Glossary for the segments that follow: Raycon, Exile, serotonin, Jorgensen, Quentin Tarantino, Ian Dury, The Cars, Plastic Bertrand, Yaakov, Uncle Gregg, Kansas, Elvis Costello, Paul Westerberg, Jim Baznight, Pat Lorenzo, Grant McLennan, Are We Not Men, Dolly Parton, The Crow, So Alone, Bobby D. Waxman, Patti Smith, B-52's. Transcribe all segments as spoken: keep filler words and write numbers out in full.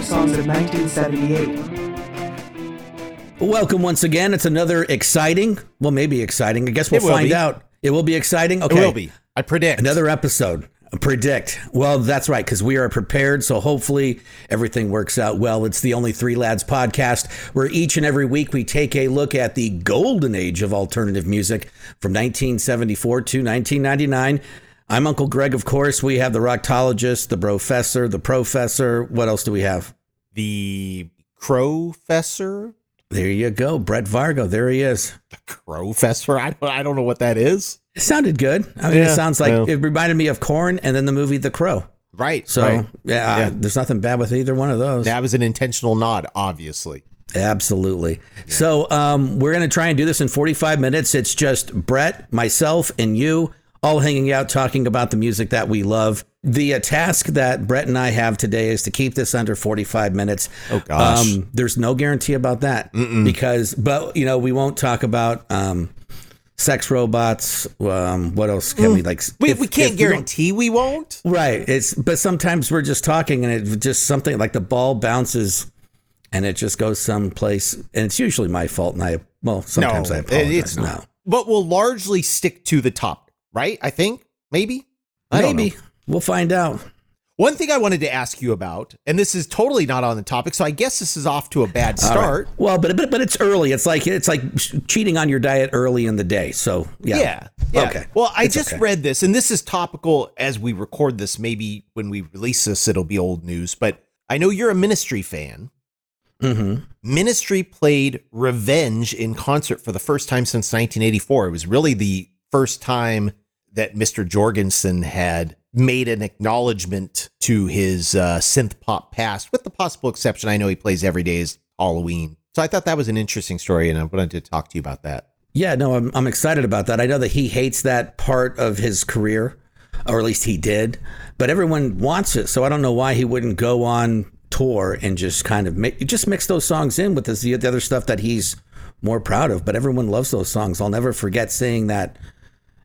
Songs of nineteen seventy-eight. Welcome once again. It's another exciting, well, maybe exciting. I guess we'll find be. out. It will be exciting. Okay. It will be. I predict. Another episode. Predict. Well, that's right, because we are prepared. So hopefully everything works out well. It's the Only Three Lads podcast, where each and every week we take a look at the golden age of alternative music from nineteen seventy-four to nineteen ninety-nine. I'm Uncle Greg, of course. We have the Rocktologist, the Professor, the Professor. What else do we have? The Crowfessor. There you go. Brett Vargo. There he is. The Crowfessor. I, I don't know what that is. It sounded good. I mean, yeah, it sounds like no. It reminded me of Korn and then the movie The Crow. Right. So, right. Yeah, yeah, there's nothing bad with either one of those. That was an intentional nod, obviously. Absolutely. Yeah. So um, we're going to try and do this in forty-five minutes. It's just Brett, myself, and you, all hanging out, talking about the music that we love. The uh, task that Brett and I have today is to keep this under forty-five minutes. Oh, gosh. Um, there's no guarantee about that. Mm-mm. Because, but, you know, we won't talk about um, sex robots. Um, what else can mm. we like? We, if, we can't guarantee we, we won't. Right. It's But sometimes we're just talking and it's just something like the ball bounces and it just goes someplace. And it's usually my fault. And I, well, sometimes no, I apologize. It's not. No. But we'll largely stick to the topic. Right? I think. Maybe. I Maybe. We'll find out. One thing I wanted to ask you about, and this is totally not on the topic, so I guess this is off to a bad start. Right. Well, but, but but it's early. It's like it's like cheating on your diet early in the day. So, yeah. Yeah. yeah. Okay. Well, I it's just okay. read this, and this is topical as we record this. Maybe when we release this, it'll be old news. But I know you're a Ministry fan. Mm-hmm. Ministry played Revenge in concert for the first time since nineteen eighty-four. It was really the first time that Mister Jorgensen had made an acknowledgement to his uh, synth pop past, with the possible exception. I know he plays Every Day's Halloween. So I thought that was an interesting story, and I wanted to talk to you about that. Yeah, no, I'm, I'm excited about that. I know that he hates that part of his career, or at least he did, but everyone wants it. So I don't know why he wouldn't go on tour and just kind of make, just mix those songs in with this, the other stuff that he's more proud of. But everyone loves those songs. I'll never forget seeing that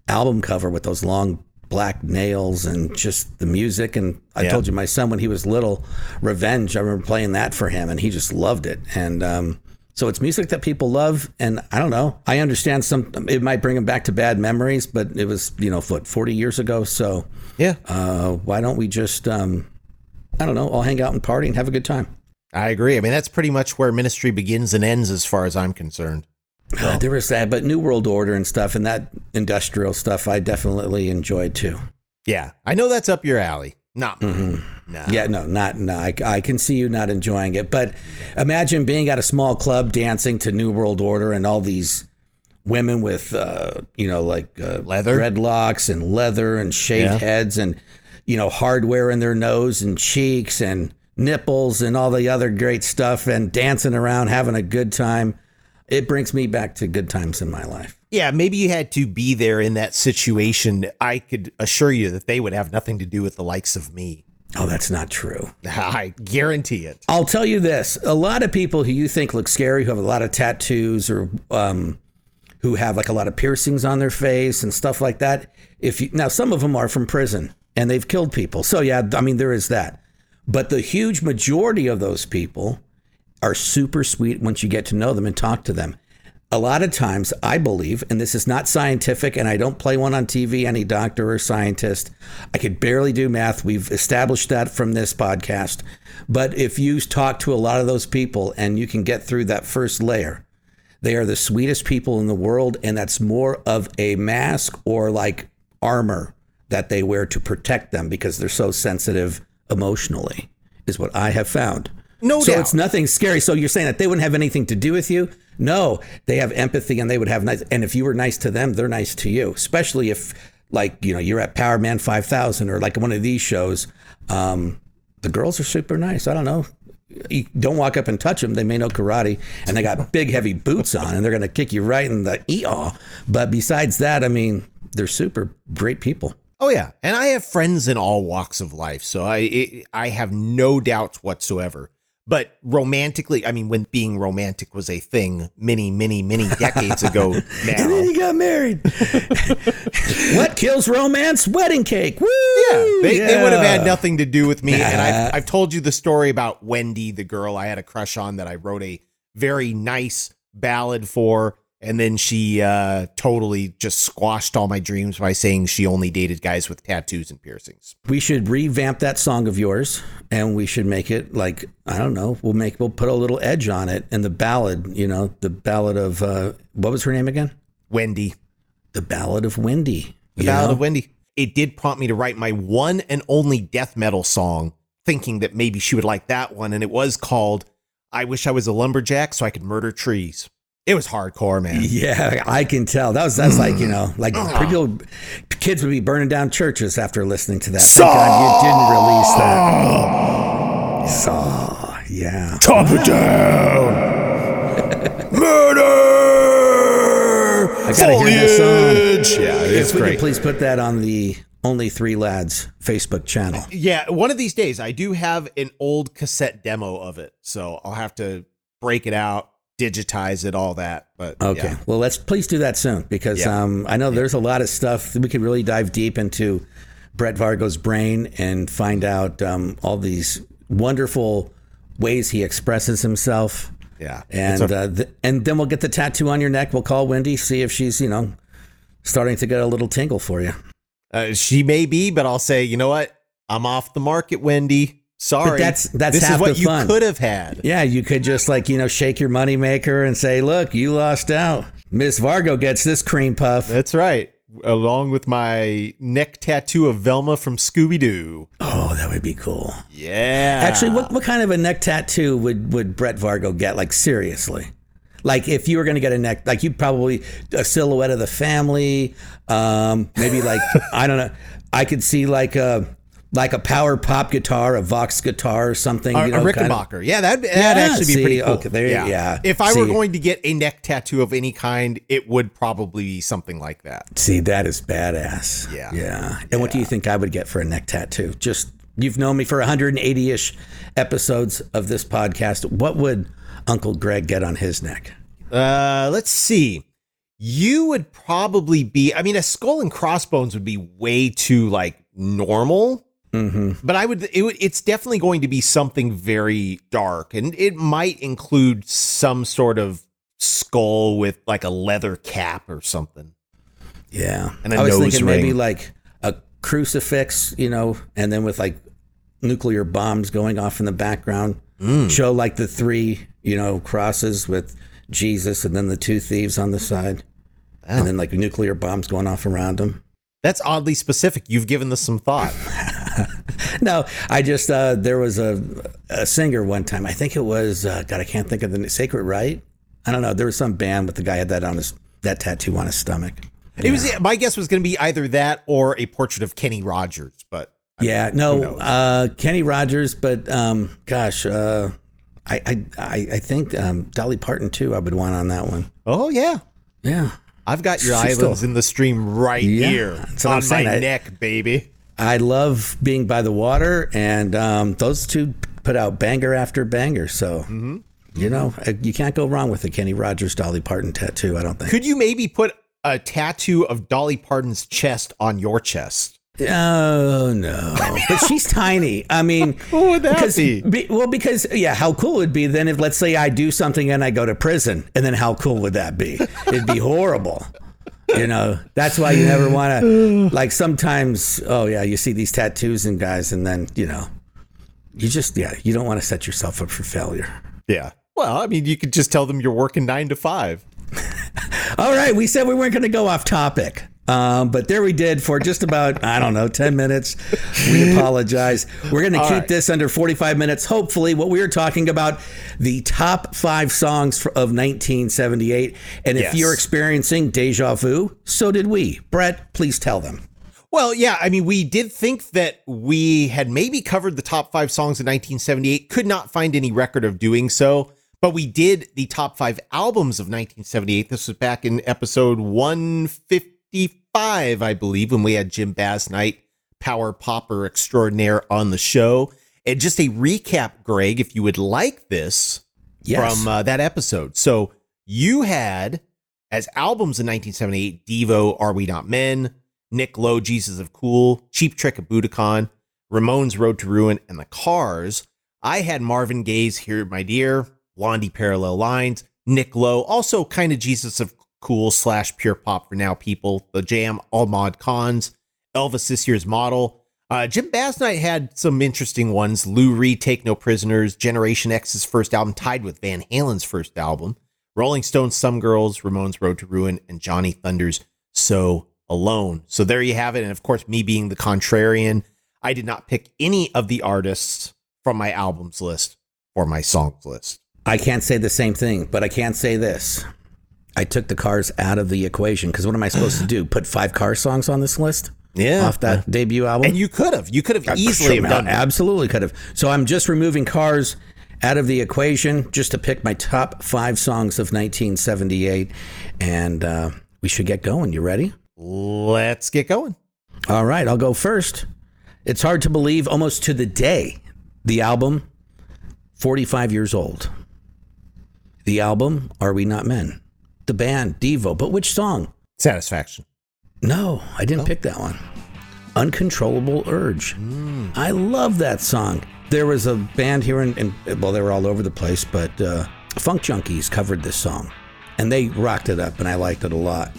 album cover with those long black nails and just the music. And I yeah. told you, my son, when he was little, Revenge, I remember playing that for him and he just loved it. And um, so it's music that people love. And I don't know, I understand some, it might bring him back to bad memories, but it was, you know, what, forty years ago. So yeah, uh, why don't we just, um, I don't know, I'll hang out and party and have a good time. I agree. I mean, that's pretty much where Ministry begins and ends as far as I'm concerned. So. There was that, but New World Order and stuff and that industrial stuff I definitely enjoyed too. Yeah, I know that's up your alley. Not mm-hmm. no. Yeah, no, not no. I, I can see you not enjoying it, but imagine being at a small club dancing to New World Order and all these women with, uh, you know, like uh, leather dreadlocks and leather and shaved yeah. heads and, you know, hardware in their nose and cheeks and nipples and all the other great stuff and dancing around, having a good time. It brings me back to good times in my life. Yeah, maybe you had to be there in that situation. I could assure you that they would have nothing to do with the likes of me. Oh, that's not true. I guarantee it. I'll tell you this. A lot of people who you think look scary, who have a lot of tattoos or um, who have like a lot of piercings on their face and stuff like that. If you, now, some of them are from prison and they've killed people. So, yeah, I mean, there is that. But the huge majority of those people are super sweet once you get to know them and talk to them. a lot of times, I believe, and this is not scientific, and I don't play one on T V, any doctor or scientist. I could barely do math. We've established that from this podcast. But if you talk to a lot of those people and you can get through that first layer, they are the sweetest people in the world. And that's more of a mask or like armor that they wear to protect them because they're so sensitive emotionally, is what I have found. No doubt. So it's nothing scary. So you're saying that they wouldn't have anything to do with you? No, they have empathy and they would have nice. And if you were nice to them, they're nice to you, especially if, like, you know, you're at Power Man five thousand or like one of these shows. Um, the girls are super nice. I don't know. You don't walk up and touch them. They may know karate and they got big, heavy boots on and they're going to kick you right in the ear. But besides that, I mean, they're super great people. Oh, yeah. And I have friends in all walks of life. So I it, I have no doubts whatsoever. But romantically, I mean, when being romantic was a thing many, many, many decades ago now. And then you got married. What kills romance? Wedding cake. Woo! Yeah, they, yeah. they would have had nothing to do with me. And I've, I've told you the story about Wendy, the girl I had a crush on that I wrote a very nice ballad for. And then she uh, totally just squashed all my dreams by saying she only dated guys with tattoos and piercings. We should revamp that song of yours, and we should make it like, I don't know, we'll make we'll put a little edge on it. And the ballad, you know, the ballad of uh, what was her name again? Wendy. The Ballad of Wendy. The Ballad know? of Wendy. It did prompt me to write my one and only death metal song, thinking that maybe she would like that one. And it was called I Wish I Was a Lumberjack So I Could Murder Trees. It was hardcore, man. Yeah, I can tell. That was that's like, you know, like people, kids would be burning down churches after listening to that. Saw! Thank God you didn't release that. Saw, yeah. Top it down. Murder. I gotta Foliage. hear this song. Yeah, it's if we great. Could please put that on the Only Three Lads Facebook channel. Yeah, one of these days I do have an old cassette demo of it, so I'll have to break it out. Digitize it, all that. But okay, yeah. Well, let's please do that soon because yeah. um, I know yeah. there's a lot of stuff we could really dive deep into Brett Vargo's brain and find out um, all these wonderful ways he expresses himself. Yeah, and a- uh, th- and then we'll get the tattoo on your neck. We'll call Wendy, see if she's you know starting to get a little tingle for you. Uh, she may be, but I'll say you know what, I'm off the market, Wendy. Sorry, but that's that's this half is what the you fun. could have had. Yeah, you could just like you know shake your moneymaker and say, "Look, you lost out. Miss Vargo gets this cream puff." That's right, along with my neck tattoo of Velma from Scooby Doo. Oh, that would be cool. Yeah. Actually, what what kind of a neck tattoo would would Brett Vargo get? Like seriously, like if you were going to get a neck, like you'd probably a silhouette of the family. Um, maybe like I don't know. I could see like a. Like a power pop guitar, a Vox guitar or something. You know, a Rickenbacker. Of, yeah, that'd, that'd yeah, actually see, be pretty cool. Okay, there, yeah. yeah. If I see, were going to get a neck tattoo of any kind, it would probably be something like that. See, that is badass. Yeah. Yeah. And yeah. What do you think I would get for a neck tattoo? Just, you've known me for one hundred eighty-ish episodes of this podcast. What would Uncle Greg get on his neck? Uh, let's see. You would probably be, I mean, a skull and crossbones would be way too, like, normal. Mm-hmm. But I would, it would, it's definitely going to be something very dark, and it might include some sort of skull with like a leather cap or something. Yeah. And a I was nose thinking ring. Maybe like a crucifix, you know, and then with like nuclear bombs going off in the background, mm. show like the three, you know, crosses with Jesus and then the two thieves on the side. Wow. And then like nuclear bombs going off around them. That's oddly specific. You've given this some thought. No, I just, uh, there was a, a singer one time. I think it was, uh, God, I can't think of the name, Sacred Right? I don't know. There was some band, but the guy had that on his, that tattoo on his stomach. Yeah. It was, my guess was going to be either that or a portrait of Kenny Rogers, but. I yeah, mean, no, uh, Kenny Rogers, but um, gosh, uh, I, I, I, I think um, Dolly Parton too, I would want on that one. Oh, yeah. Yeah. I've got your She's islands still, in the stream right yeah, here on my I, neck, baby. I love being by the water, and um, those two put out banger after banger. So, mm-hmm. you know, you can't go wrong with a Kenny Rogers, Dolly Parton tattoo, I don't think. Could you maybe put a tattoo of Dolly Parton's chest on your chest? Oh, no. But she's tiny. I mean, how cool would that because, be? be? Well, because, yeah, how cool would it be then if, let's say, I do something and I go to prison, and then how cool would that be? It'd be horrible. You know, that's why you never want to, like, sometimes, oh, yeah, you see these tattoos and guys, and then, you know, you just, yeah, you don't want to set yourself up for failure. Yeah. Well, I mean, you could just tell them you're working nine to five. All right. We said we weren't going to go off topic. Um, but there we did for just about, I don't know, ten minutes. We apologize. We're going to keep right. this under forty-five minutes. Hopefully, what we are talking about, the top five songs of nineteen seventy-eight. And if yes. you're experiencing deja vu, so did we. Brett, please tell them. Well, yeah, I mean, we did think that we had maybe covered the top five songs in nineteen seventy-eight. Could not find any record of doing so. But we did the top five albums of nineteen seventy-eight. This was back in episode one fifty. Five, I believe, when we had Jim Baznight, power popper extraordinaire, on the show. And just a recap, Greg, if you would like this yes. from uh, that episode. So you had as albums in nineteen seventy-eight, Devo, Are We Not Men, Nick Lowe, Jesus of Cool, Cheap Trick of Budokan, Ramones, Road to Ruin, and The Cars. I had Marvin Gaye's Here My Dear, Blondie, Parallel Lines, Nick Lowe, also kind of Jesus of Cool slash Pure Pop for Now People, The Jam, All Mod Cons, Elvis This Year's Model. Uh, Jim Baznight had some interesting ones. Lou Reed, Take No Prisoners, Generation X's first album, tied with Van Halen's first album, Rolling Stones, Some Girls, Ramones, Road to Ruin, and Johnny Thunder's So Alone. So there you have it. And of course, me being the contrarian, I did not pick any of the artists from my albums list or my songs list. I can't say the same thing, but I can say this. I took The Cars out of the equation because what am I supposed to do? Put five Cars songs on this list? Yeah. Off that yeah. debut album? And you could have. You could have I easily have done it. Absolutely could have. So I'm just removing Cars out of the equation just to pick my top five songs of nineteen seventy-eight. And uh, we should get going. You ready? Let's get going. All right. I'll go first. It's hard to believe, almost to the day, the album, forty-five years old. The album, Are We Not Men? The band, Devo. But which song? Satisfaction. No, I didn't oh. pick that one. Uncontrollable Urge. Mm. I love that song. There was a band here, and well, they were all over the place, but uh, Funk Junkies covered this song, and they rocked it up, and I liked it a lot.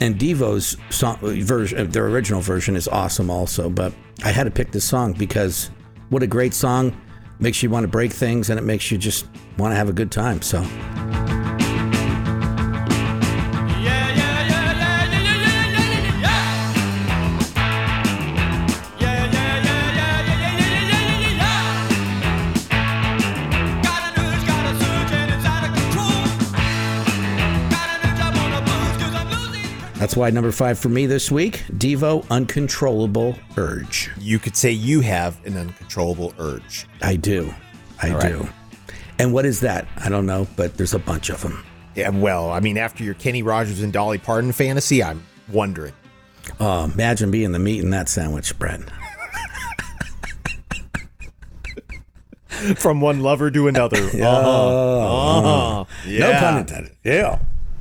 And Devo's song, version, their original version is awesome also, but I had to pick this song because what a great song. Makes you want to break things, and it makes you just want to have a good time, so... That's why number five for me this week, Devo, Uncontrollable Urge. You could say you have an uncontrollable urge. I do. I All do. Right. And what is that? I don't know, but there's a bunch of them. Yeah, well, I mean, after your Kenny Rogers and Dolly Parton fantasy, I'm wondering. Oh, imagine being the meat in that sandwich, Brett. From one lover to another. Uh-huh. Uh-huh. Uh-huh. Yeah. No pun intended. Yeah.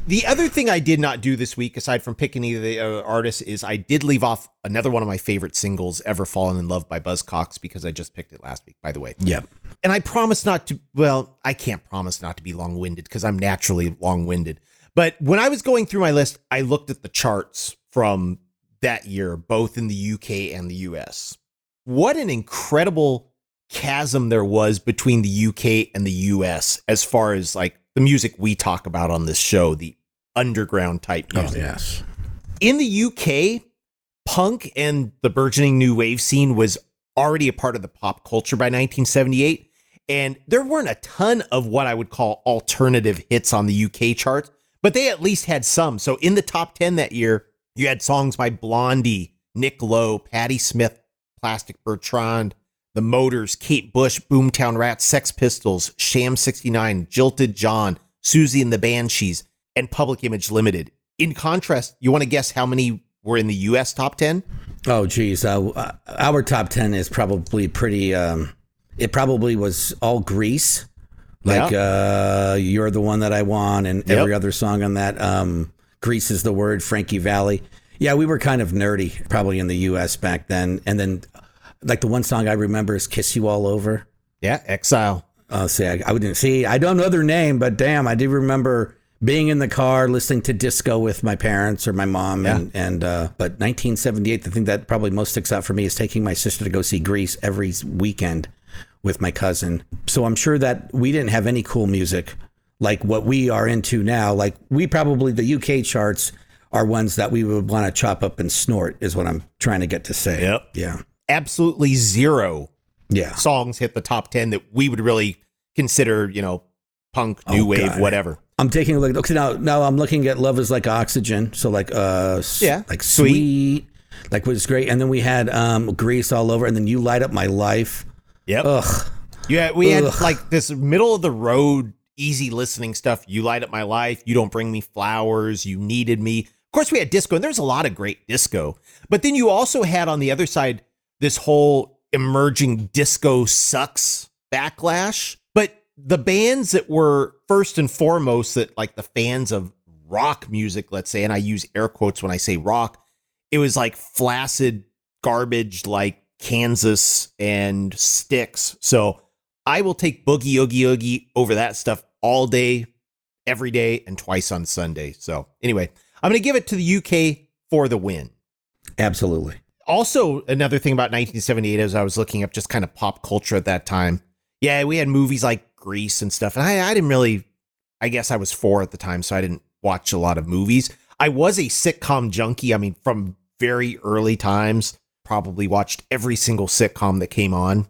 The other thing I did not do this week, aside from picking either of the uh, artists, is I did leave off another one of my favorite singles, Ever Fallen in Love by Buzzcocks, because I just picked it last week, by the way. Yep. And I promise not to, well, I can't promise not to be long-winded because I'm naturally long-winded. But when I was going through my list, I looked at the charts from that year, both in the U K and the U S. What an incredible chasm there was between the U K and the U S as far as like the music we talk about on this show, the underground type music. Oh, yes. In the U K, punk and the burgeoning new wave scene was already a part of the pop culture by nineteen seventy-eight. And there weren't a ton of what I would call alternative hits on the U K charts, but they at least had some. So in the top ten that year, you had songs by Blondie, Nick Lowe, Patti Smith, Plastic Bertrand, The Motors, Kate Bush, Boomtown Rats, Sex Pistols, Sham sixty-nine, Jilted John, Susie and the Banshees, and Public Image Limited. In contrast, you want to guess how many were in the U S top ten? Oh, geez. Uh, our top ten is probably pretty, um, it probably was all Grease. Like, yeah. uh, You're the One That I Want, and every yep. other song on that. Um, Grease is the Word, Frankie Valli. Yeah, we were kind of nerdy, probably in the U S back then. And then, like, the one song I remember is Kiss You All Over. Yeah, Exile. Oh, see, I, I wouldn't see. I don't know their name, but damn, I do remember being in the car listening to disco with my parents or my mom. Yeah. And, and uh, but nineteen seventy-eight, the thing that probably most sticks out for me is taking my sister to go see Grease every weekend with my cousin. So I'm sure that we didn't have any cool music like what we are into now. Like, we probably, the U K charts are ones that we would want to chop up and snort, is what I'm trying to get to say. Yep. Yeah. Absolutely zero yeah. songs hit the top ten that we would really consider, you know, punk, new oh, wave, God. Whatever. I'm taking a look. Okay, now, now I'm looking at Love Is Like Oxygen. So like, uh, yeah. like Sweet, Sweet. Like was great. And then we had um, Grease All Over, and then You Light Up My Life. Yep. Ugh. Yeah, we Ugh. had like this middle of the road, easy listening stuff. You Light Up My Life. You Don't Bring Me Flowers. You Needed Me. Of course, we had disco, and there's a lot of great disco. But then you also had on the other side this whole emerging disco sucks backlash. But the bands that were first and foremost that like the fans of rock music, let's say, and I use air quotes when I say rock, it was like flaccid garbage like Kansas and Styx. So I will take Boogie Oogie Oogie over that stuff all day, every day, and twice on Sunday. So anyway, I'm going to give it to the U K for the win. Absolutely. Also, another thing about nineteen seventy-eight, as I was looking up just kind of pop culture at that time. Yeah, we had movies like Grease and stuff. And I, I didn't really, I guess I was four at the time, so I didn't watch a lot of movies. I was a sitcom junkie. I mean, from very early times. Probably watched every single sitcom that came on.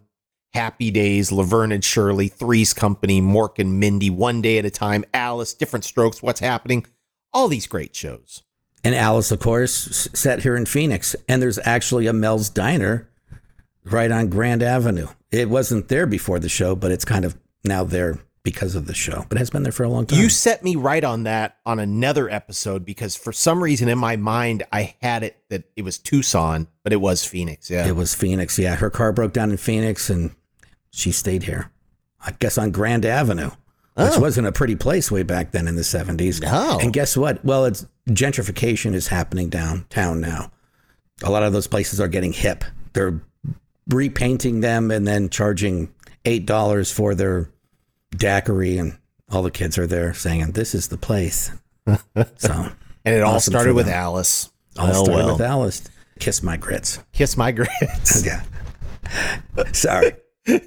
Happy Days, Laverne and Shirley, Three's Company, Mork and Mindy, One Day at a Time, Alice, Different Strokes, What's Happening, all these great shows. And Alice, of course, set here in Phoenix. And there's actually a Mel's Diner right on Grand Avenue. It wasn't there before the show, but it's kind of now there because of the show. But it has been there for a long time. You set me right on that on another episode, because for some reason in my mind, I had it that it was Tucson, but it was Phoenix. Yeah, it was Phoenix. Yeah, her car broke down in Phoenix and she stayed here, I guess, on Grand Avenue, oh. which wasn't a pretty place way back then in the seventies. No. And guess what? Well, it's gentrification is happening downtown now. A lot of those places are getting hip. They're repainting them and then charging eight dollars for their daiquiri, and all the kids are there saying, this is the place. So, and it all awesome started with them. Alice. All oh, started well. with Alice. Kiss my grits. Kiss my grits. Yeah. Sorry.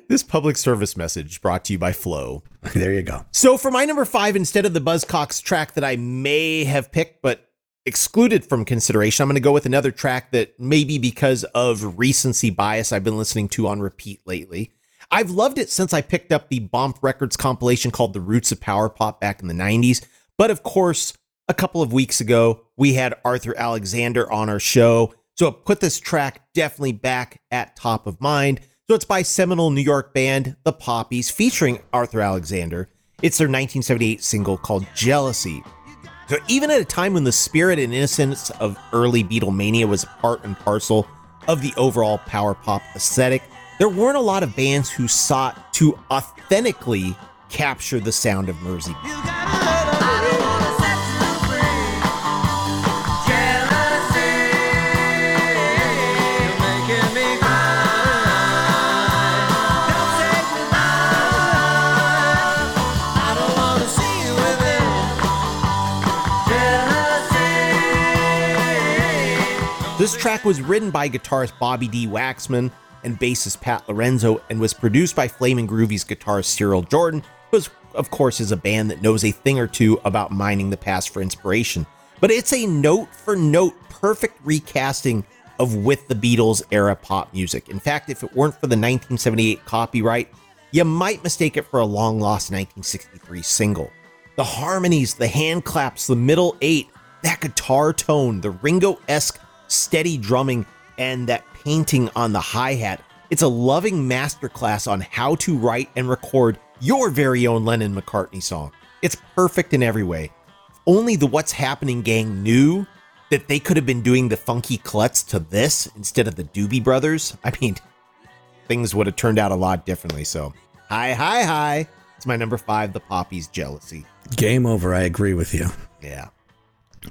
This public service message brought to you by Flow. There you go. So for my number five, instead of the Buzzcocks track that I may have picked, but excluded from consideration, I'm going to go with another track that maybe because of recency bias, I've been listening to on repeat lately. I've loved it since I picked up the Bomp Records compilation called The Roots of Power Pop back in the nineties. But of course, a couple of weeks ago, we had Arthur Alexander on our show. So it put this track definitely back at top of mind. So it's by seminal New York band, The Poppies, featuring Arthur Alexander. It's their nineteen seventy-eight single called Jealousy. So even at a time when the spirit and innocence of early Beatlemania was part and parcel of the overall power pop aesthetic, there weren't a lot of bands who sought to authentically capture the sound of Merseybeat. This track was written by guitarist Bobby D. Waxman and bassist Pat Lorenzo, and was produced by Flamin' Groovy's guitarist Cyril Jordan, who of course is a band that knows a thing or two about mining the past for inspiration. But it's a note-for-note perfect recasting of With the Beatles era pop music. In fact, if it weren't for the nineteen seventy-eight copyright, you might mistake it for a long-lost nineteen sixty-three single. The harmonies, the hand claps, the middle eight, that guitar tone, the Ringo-esque steady drumming, and that painting on the hi-hat. It's a loving masterclass on how to write and record your very own Lennon-McCartney song. It's perfect in every way. Only the What's Happening gang knew that they could have been doing the Funky Klutz to this instead of the Doobie Brothers. I mean, things would have turned out a lot differently. So, hi, hi, hi. It's my number five, The Poppies, Jealousy. Game over. I agree with you. Yeah.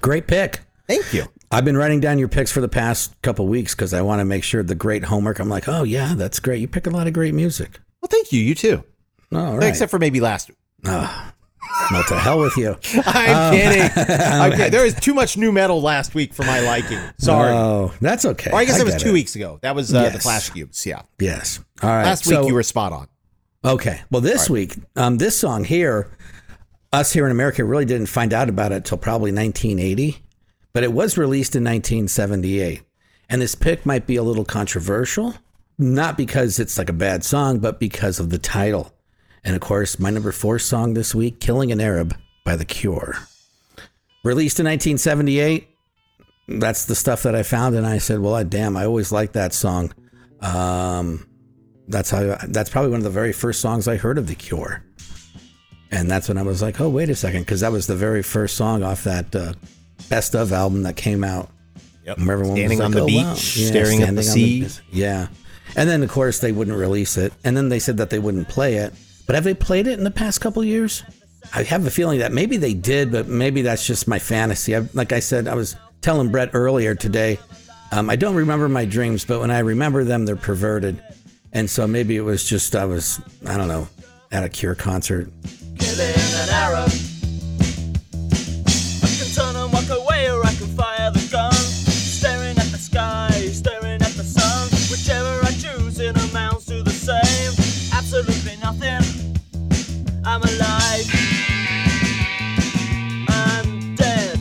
Great pick. Thank you. I've been writing down your picks for the past couple of weeks because I want to make sure the great homework. I'm like, oh, yeah, that's great. You pick a lot of great music. Well, thank you. You too. All right. Except for maybe last week. Oh, not to hell with you. I'm um, kidding. I'm kidding. There was too much new metal last week for my liking. Sorry. Oh, that's okay. Or I guess I it was two it. weeks ago. That was uh, yes. the Flash Cubes. Yeah. Yes. All right. Last week so, you were spot on. Okay. Well, this right. week, um, this song here, us here in America really didn't find out about it till probably nineteen eighty, but it was released in nineteen seventy-eight. And this pick might be a little controversial, not because it's like a bad song, but because of the title. And of course, my number four song this week, Killing an Arab by The Cure. Released in nineteen seventy-eight. That's the stuff that I found. And I said, well, I, damn, I always liked that song. Um, that's how. That's probably one of the very first songs I heard of The Cure. And that's when I was like, oh, wait a second. Because that was the very first song off that uh, Best Of album that came out. Yep. Where everyone standing was like, on the oh, beach, wow. yeah, staring at the sea. The, yeah. And then, of course, they wouldn't release it. And then they said that they wouldn't play it. But have they played it in the past couple of years? I have a feeling that maybe they did, but maybe that's just my fantasy. I, like I said, I was telling Brett earlier today, um, I don't remember my dreams, but when I remember them, they're perverted. And so maybe it was just, I was, I don't know, at a Cure concert. Killing an Arab. I can turn and walk away, or I can fire the gun. Staring at the sky, staring at the sun. Whichever I choose, it amounts to the same. Absolutely nothing. I'm alive, I'm dead,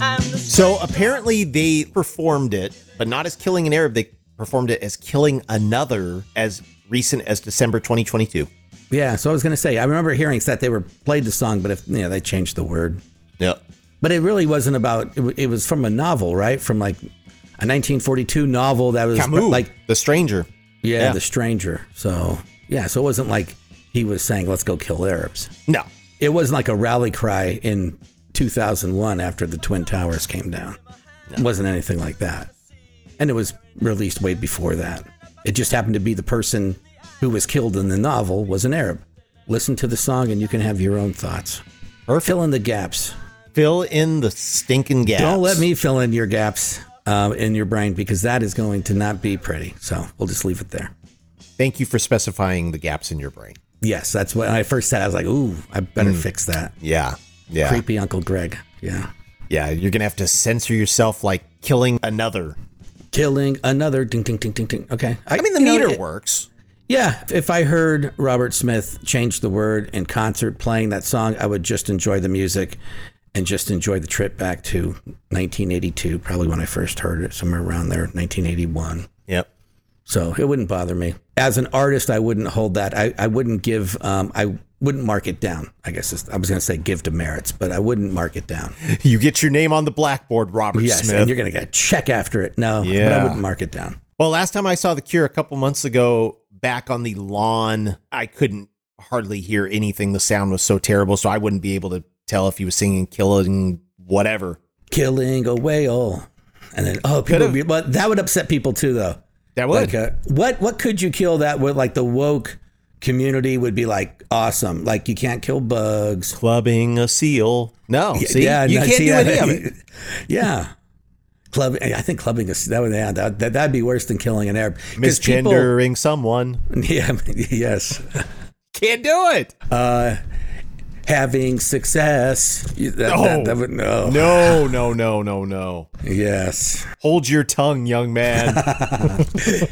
I'm the... So apparently they performed it, but not as Killing an Arab. They performed it as Killing Another as recent as December twenty twenty-two. Yeah, so I was going to say, I remember hearing that they were played the song, but if you know, they changed the word. Yeah. But it really wasn't about, it, it was from a novel, right? From like a nineteen forty-two novel that was Camus, like... The Stranger. Yeah, yeah, The Stranger. So, yeah, so it wasn't like... He was saying, let's go kill Arabs. No. It wasn't like a rally cry in two thousand one after the Twin Towers came down. No. It wasn't anything like that. And it was released way before that. It just happened to be the person who was killed in the novel was an Arab. Listen to the song and you can have your own thoughts. Or fill in the gaps. Fill in the stinking gaps. Don't let me fill in your gaps uh, in your brain, because that is going to not be pretty. So we'll just leave it there. Thank you for specifying the gaps in your brain. Yes, that's what I first said. I was like, ooh, I better mm. fix that. Yeah, yeah. Creepy Uncle Greg. Yeah. Yeah, you're going to have to censor yourself like Killing Another. Killing Another. Ding, ding, ding, ding, ding. Okay. I, I mean, the meter know, it, works. Yeah. If I heard Robert Smith change the word in concert playing that song, I would just enjoy the music and just enjoy the trip back to nineteen eighty-two, probably when I first heard it, somewhere around there, nineteen eighty-one. Yep. So it wouldn't bother me. As an artist, I wouldn't hold that. I, I wouldn't give, um, I wouldn't mark it down. I guess it's, I was going to say give demerits, but I wouldn't mark it down. You get your name on the blackboard, Robert yes, Smith. Yes, and you're going to get a check after it. No, yeah. But I wouldn't mark it down. Well, last time I saw The Cure a couple months ago, back on the lawn, I couldn't hardly hear anything. The sound was so terrible, so I wouldn't be able to tell if he was singing killing whatever. Killing a whale. And then, oh, people would be, but that would upset people too, though. That would. Like a, what what could you kill that would, like, the woke community would be like, awesome. Like, you can't kill bugs. Clubbing a seal. No. Yeah, see? Yeah, you no, can't see, do any I, of it. Yeah. Club, I think clubbing a that would yeah, that, that, that'd be worse than killing an Arab. Misgendering people, someone. Yeah. Yes. Can't do it. Uh, having success. That, no. That, that would, no. No, no, no, no, no. Yes. Hold your tongue, young man.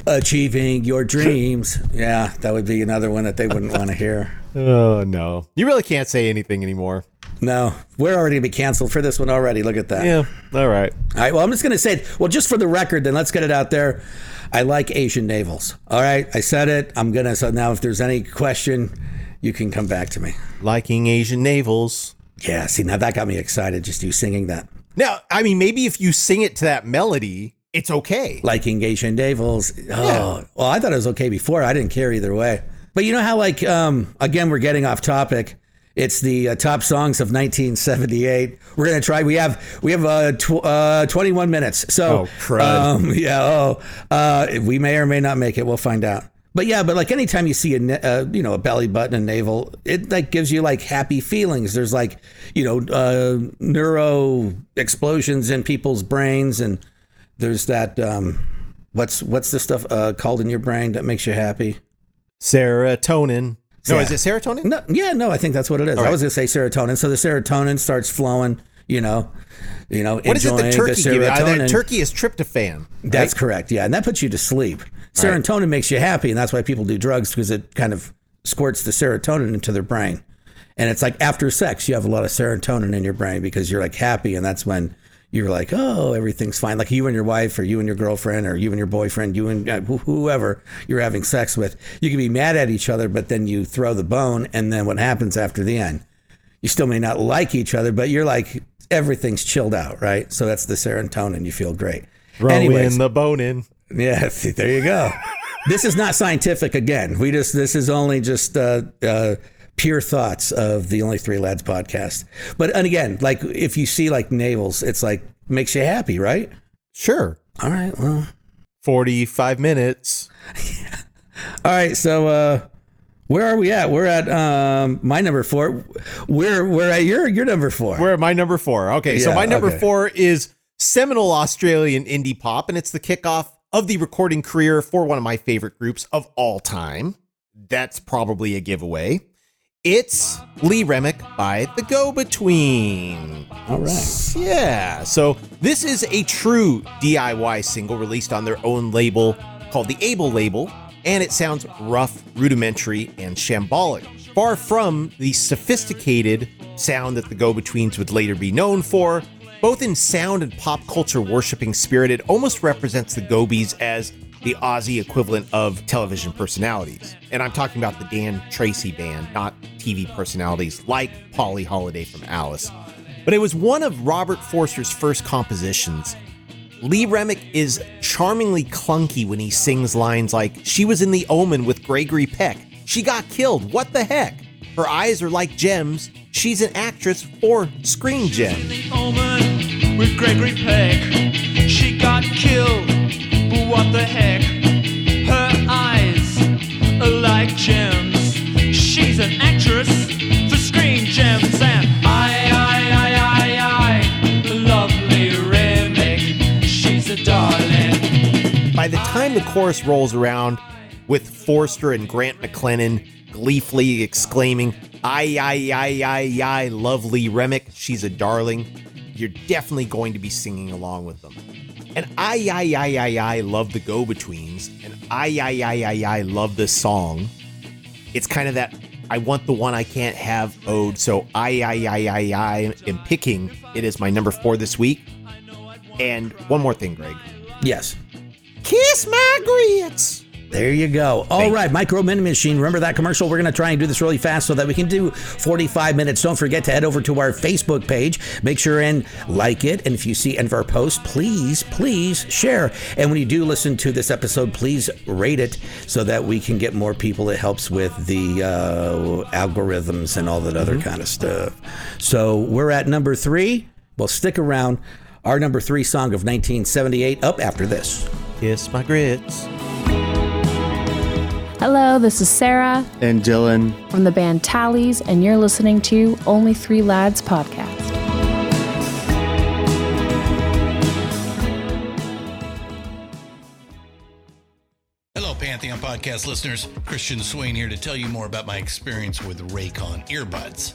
Achieving your dreams. Yeah, that would be another one that they wouldn't want to hear. Oh, no. You really can't say anything anymore. No, we're already going to be canceled for this one already. Look at that. Yeah, all right. All right, well, I'm just going to say, well, just for the record, then let's get it out there. I like Asian navels. All right, I said it. I'm going to, so now if there's any question, you can come back to me. Liking Asian navels. Yeah, see, now that got me excited, just you singing that. Now, I mean, maybe if you sing it to that melody, it's okay. Liking Asian navels. Oh, yeah. Well, I thought it was okay before. I didn't care either way. But you know how, like, um, again, we're getting off topic. It's the uh, top songs of nineteen seventy-eight. We're going to try. We have we have uh, tw- uh, twenty-one minutes. So, oh, crud. Um, yeah, oh, uh, we may or may not make it. We'll find out. But yeah, but like anytime you see a uh, you know a belly button and navel, it like gives you like happy feelings. There's like you know uh, neuro explosions in people's brains, and there's that um, what's what's the stuff uh, called in your brain that makes you happy? Serotonin. No, yeah. Is it serotonin? No, yeah, no, I think that's what it is. All I right. was gonna say serotonin. So the serotonin starts flowing. You know, you know. What is it that turkey gives you? Uh, turkey is tryptophan. Right? That's correct. Yeah, and that puts you to sleep. Serotonin right. makes you happy, and that's why people do drugs, because it kind of squirts the serotonin into their brain. And it's like after sex, you have a lot of serotonin in your brain because you're like happy, and that's when you're like, oh, everything's fine. Like you and your wife, or you and your girlfriend, or you and your boyfriend, you and uh, whoever you're having sex with. You can be mad at each other, but then you throw the bone, and then what happens after the end? You still may not like each other, but you're like, everything's chilled out, right? So that's the serotonin. You feel great. Throw Anyways, in the bone in. Yeah, there you go. This is not scientific. Again, we just this is only just uh, uh, pure thoughts of the Only Three Lads podcast. But and again, like if you see like navels, it's like makes you happy, right? Sure. All right. Well, forty-five minutes. Yeah. All right. So. Uh, Where are we at? We're at um, my number four. We're we're at your your number four. We're at my number four. Okay, yeah, so my number okay. four is seminal Australian indie pop, and it's the kickoff of the recording career for one of my favorite groups of all time. That's probably a giveaway. It's Lee Remick by The Go-Between. All right. Yeah. So this is a true D I Y single released on their own label called the Able Label. And it sounds rough, rudimentary, and shambolic, far from the sophisticated sound that the Go-Betweens would later be known for. Both in sound and pop culture worshiping spirit, it almost represents the Gobies as the Aussie equivalent of television personalities. And I'm talking about the Dan Tracy Band, not T V personalities like Polly Holiday from Alice. But it was one of Robert Forster's first compositions. Lee Remick is charmingly clunky when he sings lines like, "She was in The Omen with Gregory Peck. She got killed. What the heck? Her eyes are like gems. She's an actress for Screen Gems." She was in The Omen with Gregory Peck. She got killed. But what the heck? Her eyes are like gems. She's an actress for Screen Gems. And I, I, I. By the time the chorus rolls around, with Forster and Grant McLennan gleefully exclaiming, "Aye, aye, aye, aye, aye, lovely Remick, she's a darling," you're definitely going to be singing along with them. And I, I, I, I, I love the Go-Betweens, and I, I, I, I, I love this song. It's kind of that I want the one I can't have ode, so I, I, I, I, I am picking it as my number four this week. And one more thing, Greg. Yes. Kiss my grits. There you go. All Thank right, you. Micro Mini Machine. Remember that commercial? We're going to try and do this really fast so that we can do forty-five minutes. Don't forget to head over to our Facebook page. Make sure and like it. And if you see any of our posts, please, please share. And when you do listen to this episode, please rate it so that we can get more people. It helps with the uh, algorithms and all that other mm-hmm. kind of stuff. So we're at number three. Well, stick around. Our number three song of nineteen seventy-eight, up after this. Kiss My Grits. Hello, this is Sarah. And Dylan. From the band Tallies, and you're listening to Only Three Lads Podcast. Hello, Pantheon Podcast listeners. Christian Swain here to tell you more about my experience with Raycon earbuds.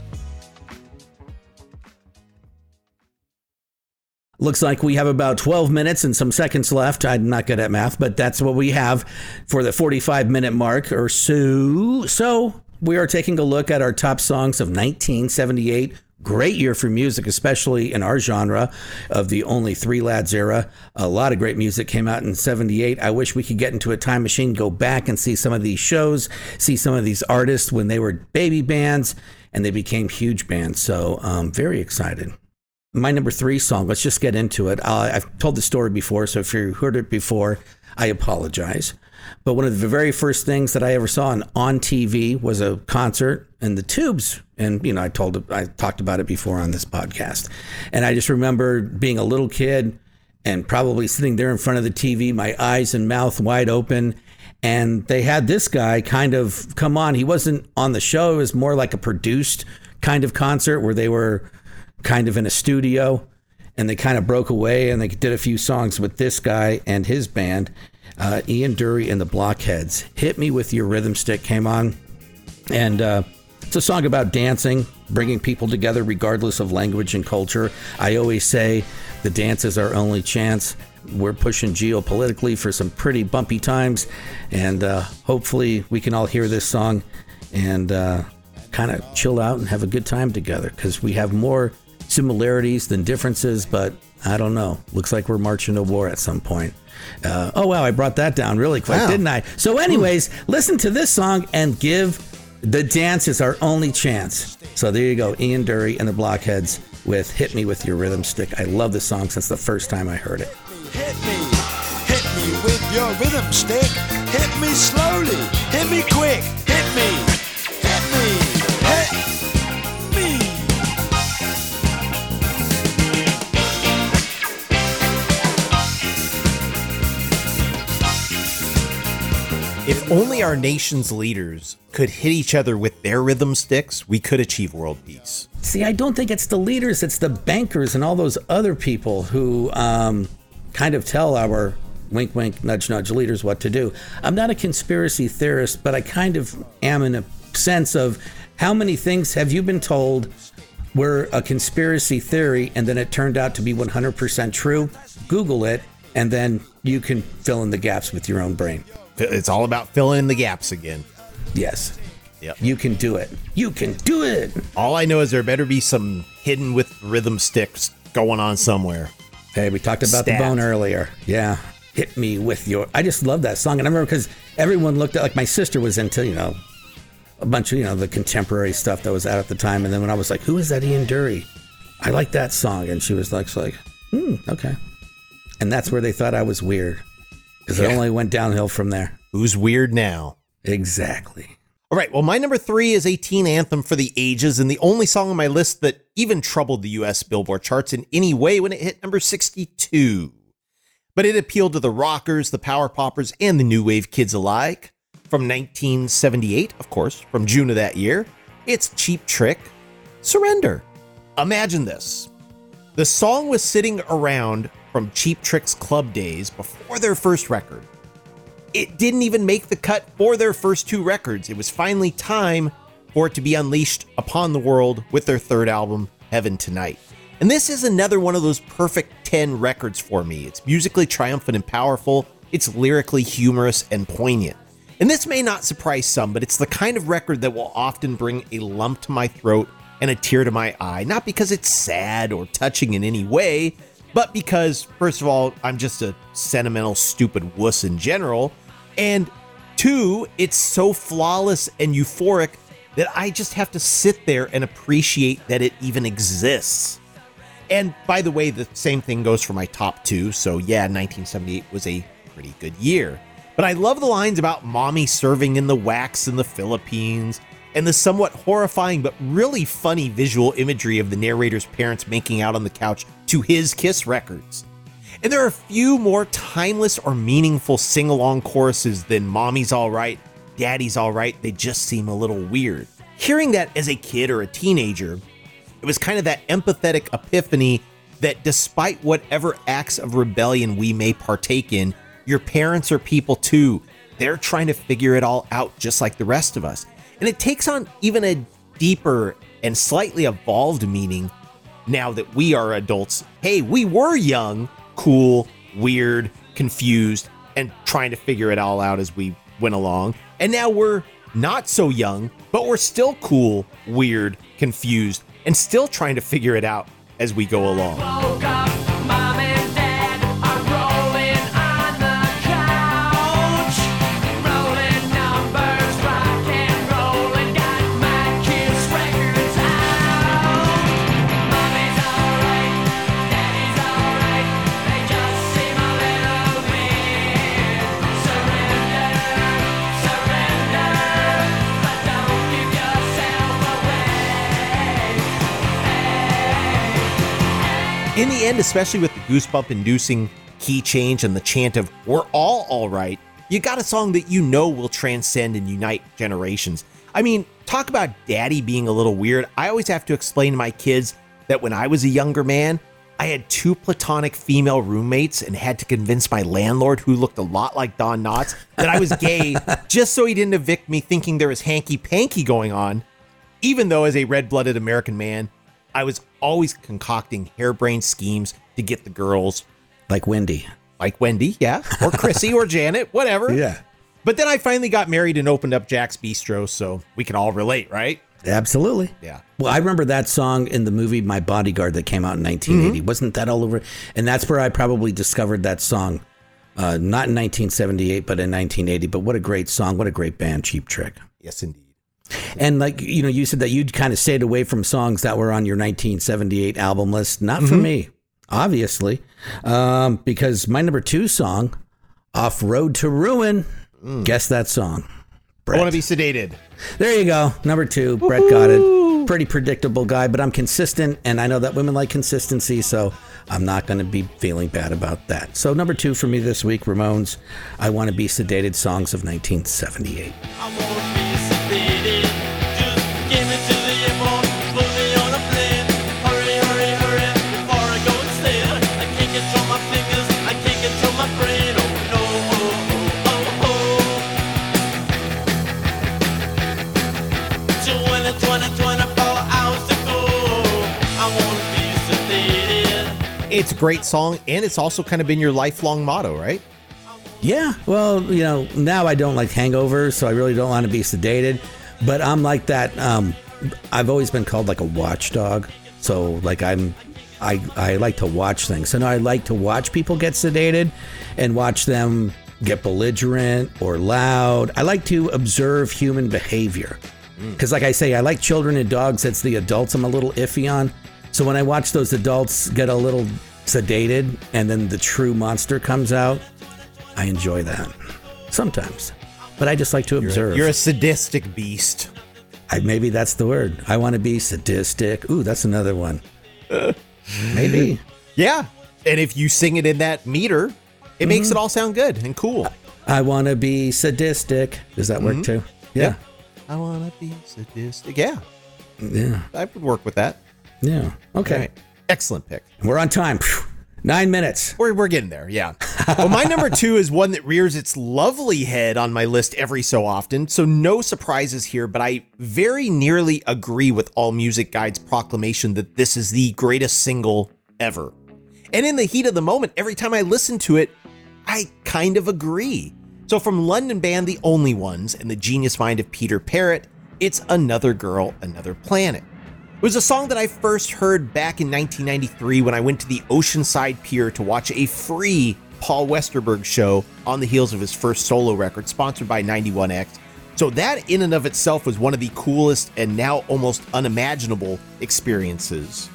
Looks like we have about twelve minutes and some seconds left. I'm not good at math, but that's what we have for the forty-five minute mark or so. So we are taking a look at our top songs of nineteen seventy-eight. Great year for music, especially in our genre of the Only Three Lads era. A lot of great music came out in seventy-eight. I wish we could get into a time machine, go back and see some of these shows, see some of these artists when they were baby bands and they became huge bands. So I'm very excited. My number three song, let's just get into it. Uh, I've told the story before, so if you heard it before, I apologize. But one of the very first things that I ever saw on, on T V was a concert in the Tubes. And, you know, I told, I talked about it before on this podcast. And I just remember being a little kid and probably sitting there in front of the T V, my eyes and mouth wide open. And they had this guy kind of come on. He wasn't on the show. It was more like a produced kind of concert where they were kind of in a studio, and they kind of broke away and they did a few songs with this guy and his band, uh, Ian Dury and the Blockheads. Hit Me With Your Rhythm Stick came on, and uh, it's a song about dancing, bringing people together regardless of language and culture. I always say the dance is our only chance. We're pushing geopolitically for some pretty bumpy times, and uh, hopefully we can all hear this song and uh, kind of chill out and have a good time together, because we have more similarities than differences, but I don't know. Looks like we're marching to war at some point. Uh, oh, wow, I brought that down really quick, wow. Didn't I? So anyways, mm. Listen to this song and give the dance is our only chance. So there you go, Ian Dury and the Blockheads with Hit Me With Your Rhythm Stick. I love this song since the first time I heard it. Hit me, hit me with your rhythm stick. Hit me slowly, hit me quick, hit me, hit me, hit me. Hit me. If only our nation's leaders could hit each other with their rhythm sticks, we could achieve world peace. See, I don't think it's the leaders, it's the bankers and all those other people who um, kind of tell our wink, wink, nudge, nudge leaders what to do. I'm not a conspiracy theorist, but I kind of am in a sense of how many things have you been told were a conspiracy theory and then it turned out to be one hundred percent true? Google it, and then you can fill in the gaps with your own brain. It's all about filling in the gaps again. Yes. Yep. You can do it. You can do it. All I know is there better be some hidden with rhythm sticks going on somewhere. Hey, we talked about Stat. the bone earlier. Yeah. Hit me with your... I just love that song. And I remember because everyone looked at... Like my sister was into, you know, a bunch of, you know, the contemporary stuff that was out at the time. And then when I was like, who is that Ian Dury? I like that song. And she was like, like hmm, okay. And that's where they thought I was weird. Because yeah. It only went downhill from there. Who's weird now? Exactly. All right. Well, my number three is a teen anthem for the ages, and the only song on my list that even troubled the U S Billboard charts in any way when it hit number sixty-two. But it appealed to the rockers, the power poppers, and the new wave kids alike. From nineteen seventy-eight, of course, from June of that year, it's Cheap Trick, Surrender. Imagine this. The song was sitting around from Cheap Trick's club days before their first record. It didn't even make the cut for their first two records. It was finally time for it to be unleashed upon the world with their third album, Heaven Tonight. And this is another one of those perfect ten records for me. It's musically triumphant and powerful. It's lyrically humorous and poignant. And this may not surprise some, but it's the kind of record that will often bring a lump to my throat and a tear to my eye, not because it's sad or touching in any way, but because, first of all, I'm just a sentimental, stupid wuss in general, and two, it's so flawless and euphoric that I just have to sit there and appreciate that it even exists. And by the way, the same thing goes for my top two, so yeah, nineteen seventy-eight was a pretty good year. But I love the lines about mommy serving in the wax in the Philippines, and the somewhat horrifying but really funny visual imagery of the narrator's parents making out on the couch to his Kiss records. And there are few more timeless or meaningful sing-along choruses than Mommy's Alright, Daddy's Alright, They Just Seem a Little Weird. Hearing that as a kid or a teenager, it was kind of that empathetic epiphany that despite whatever acts of rebellion we may partake in, your parents are people too. They're trying to figure it all out just like the rest of us. And it takes on even a deeper and slightly evolved meaning now that we are adults. Hey, we were young, cool, weird, confused, and trying to figure it all out as we went along. And now we're not so young, but we're still cool, weird, confused, and still trying to figure it out as we go along. In the end, especially with the goosebump-inducing key change and the chant of "We're all alright," you got a song that you know will transcend and unite generations. I mean, talk about daddy being a little weird. I always have to explain to my kids that when I was a younger man, I had two platonic female roommates and had to convince my landlord, who looked a lot like Don Knotts, that I was gay just so he didn't evict me thinking there was hanky-panky going on, even though as a red-blooded American man, I was always concocting harebrained schemes to get the girls. Like Wendy. Like Wendy, yeah. Or Chrissy or Janet, whatever. Yeah. But then I finally got married and opened up Jack's Bistro, so we can all relate, right? Absolutely. Yeah. Well, I remember that song in the movie My Bodyguard that came out in nineteen eighty. Mm-hmm. Wasn't that all over? And that's where I probably discovered that song. Uh, not in nineteen seventy-eight, but in nineteen eighty. But what a great song. What a great band, Cheap Trick. Yes, indeed. And like, you know, you said that you'd kind of stayed away from songs that were on your nineteen seventy-eight album list. Not mm-hmm. for me, obviously, um, because my number two song, off Road to Ruin, mm. guess that song. Brett. I Want to Be Sedated. There you go. Number two, Woo-hoo! Brett got it. Pretty predictable guy, but I'm consistent. And I know that women like consistency, so I'm not going to be feeling bad about that. So number two for me this week, Ramones, I Want to Be Sedated, songs of nineteen seventy-eight. I want to be It's a great song, and it's also kind of been your lifelong motto, right? Yeah. Well, you know, now I don't like hangovers, so I really don't want to be sedated. But I'm like that. Um, I've always been called like a watchdog. So like I'm, I I like to watch things. So now I like to watch people get sedated and watch them get belligerent or loud. I like to observe human behavior because, like I say, I like children and dogs. It's the adults I'm a little iffy on. So when I watch those adults get a little sedated and then the true monster comes out, I enjoy that sometimes. But I just like to observe. You're a, you're a sadistic beast. I, maybe that's the word. I want to be sadistic. Ooh, that's another one. Uh, maybe. Yeah. And if you sing it in that meter, it mm-hmm. makes it all sound good and cool. I, I want to be sadistic. Does that mm-hmm. work too? Yeah. Yep. I want to be sadistic. Yeah. Yeah. I would work with that. Yeah. Okay. Right. Excellent pick. We're on time. Nine minutes. We're we're getting there. Yeah. Well, my number two is one that rears its lovely head on my list every so often. So no surprises here, but I very nearly agree with All Music Guide's proclamation that this is the greatest single ever. And in the heat of the moment, every time I listen to it, I kind of agree. So from London band The Only Ones and the genius mind of Peter Parrott, it's Another Girl, Another Planet. It was a song that I first heard back in nineteen ninety-three when I went to the Oceanside Pier to watch a free Paul Westerberg show on the heels of his first solo record, sponsored by ninety-one X. So that in and of itself was one of the coolest and now almost unimaginable experiences.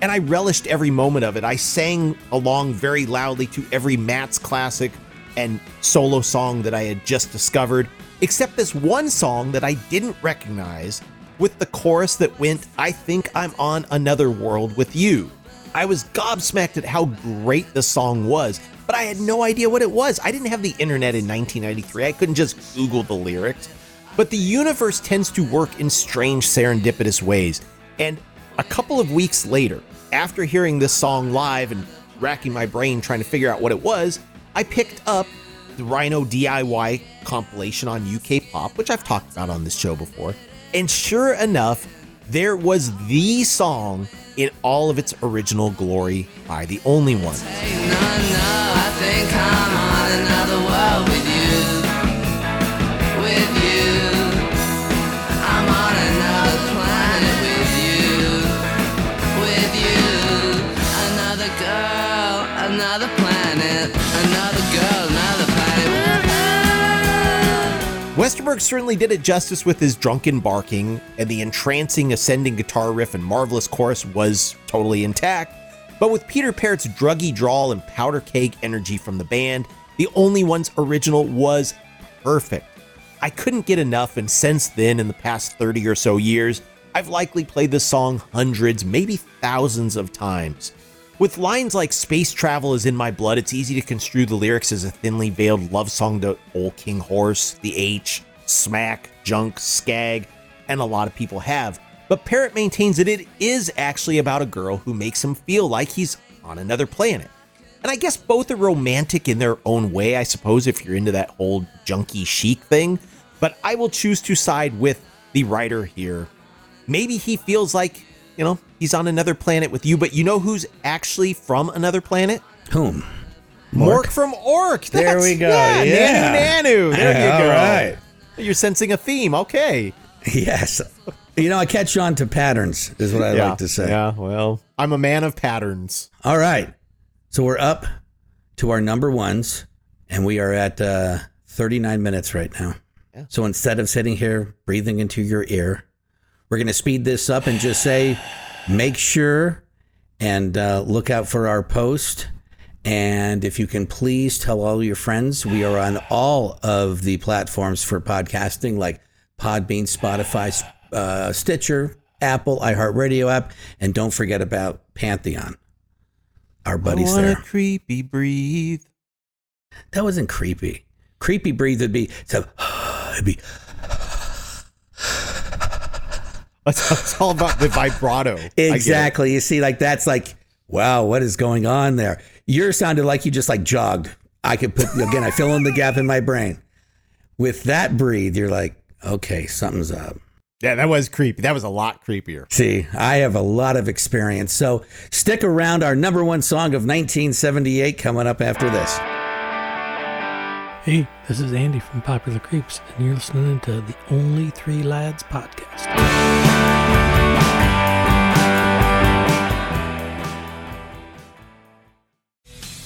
And I relished every moment of it. I sang along very loudly to every Matt's classic and solo song that I had just discovered, except this one song that I didn't recognize, with the chorus that went, "I think I'm on another world with you." I was gobsmacked at how great the song was, but I had no idea what it was. I didn't have the internet in nineteen ninety-three. I couldn't just Google the lyrics. But the universe tends to work in strange, serendipitous ways. And a couple of weeks later, after hearing this song live and racking my brain trying to figure out what it was, I picked up the Rhino D I Y compilation on U K Pop, which I've talked about on this show before. And sure enough, there was the song in all of its original glory by The Only Ones. Take none, no, I think I'm on another world with you, with you. I'm on another planet with you, with you. Another girl, another planet, another girl, another planet. Westerberg certainly did it justice with his drunken barking, and the entrancing ascending guitar riff and marvelous chorus was totally intact. But with Peter Parrott's druggy drawl and powder keg energy from the band, The Only Ones original was perfect. I couldn't get enough, and since then, in the past thirty or so years, I've likely played this song hundreds, maybe thousands of times. With lines like "space travel is in my blood," it's easy to construe the lyrics as a thinly veiled love song to Old King Horse, The H, Smack, Junk, Skag, and a lot of people have. But Parrott maintains that it is actually about a girl who makes him feel like he's on another planet. And I guess both are romantic in their own way, I suppose, if you're into that whole junky chic thing. But I will choose to side with the writer here. Maybe he feels like, you know, he's on another planet with you, but you know who's actually from another planet? Whom? Mork, Mork from Ork. That's, there we go. Yeah, yeah. Nanu, Nanu. There yeah, you go. All right. You're sensing a theme. Okay. Yes. You know, I catch on to patterns, is what I yeah, like to say. Yeah, well, I'm a man of patterns. All right. So we're up to our number ones, and we are at uh, thirty-nine minutes right now. Yeah. So instead of sitting here breathing into your ear, we're going to speed this up and just say, make sure and uh, look out for our post. And if you can please tell all your friends, we are on all of the platforms for podcasting, like Podbean, Spotify, Uh, Stitcher, Apple, iHeartRadio app, and don't forget about Pantheon. Our buddies I wanna there. Creepy breathe. That wasn't creepy. Creepy breathe would be. So, it'd be. It's, it's all about the vibrato. Exactly. You see, like that's like, wow, what is going on there? Your sounded like you just like jogged. I could put again. I fill in the gap in my brain. With that breathe, you're like, okay, something's up. Yeah, that was creepy. That was a lot creepier. See, I have a lot of experience. So stick around. Our number one song of nineteen seventy-eight coming up after this. Hey, this is Andy from Popular Creeps, and you're listening to the Only Three Lads podcast.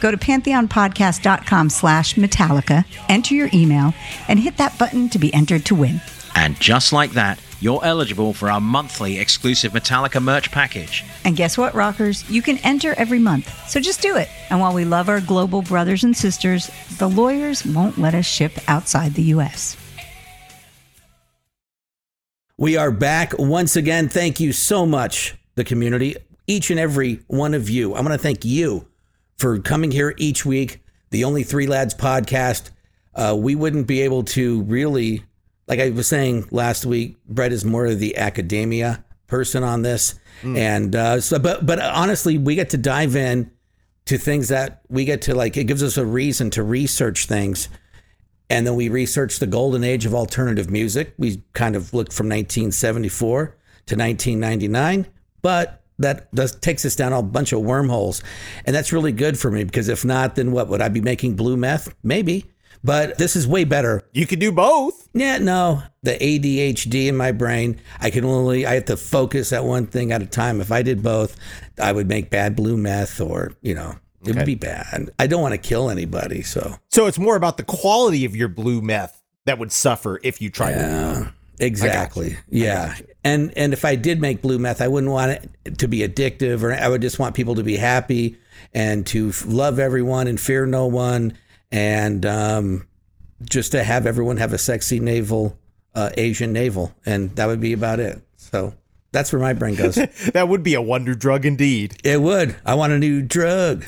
Go to Pantheon Podcast dot com slash Metallica, enter your email, and hit that button to be entered to win. And just like that, you're eligible for our monthly exclusive Metallica merch package. And guess what, rockers? You can enter every month, so just do it. And while we love our global brothers and sisters, the lawyers won't let us ship outside the U S We are back once again. Thank you so much, the community, each and every one of you. I want to thank you for coming here each week. The Only Three Lads podcast, uh, we wouldn't be able to really like I was saying last week, Brett is more of the academia person on this. Mm. And uh, so, but, but honestly, we get to dive in to things that we get to, like, it gives us a reason to research things. And then we researched the golden age of alternative music. We kind of looked from nineteen seventy-four to nineteen ninety-nine, but that does takes us down a bunch of wormholes. And that's really good for me, because if not, then what would I be making? Blue meth? Maybe. But this is way better. You could do both. Yeah, no. The A D H D in my brain, I can only, I have to focus at one thing at a time. If I did both, I would make bad blue meth, or, you know, it okay. would be bad. I don't want to kill anybody, so. So it's more about the quality of your blue meth that would suffer if you tried yeah, it. Exactly. Yeah. And and if I did make blue meth, I wouldn't want it to be addictive, or I would just want people to be happy and to love everyone and fear no one. And um, just to have everyone have a sexy navel, uh, Asian navel. And that would be about it. So that's where my brain goes. That would be a wonder drug indeed. It would. I want a new drug.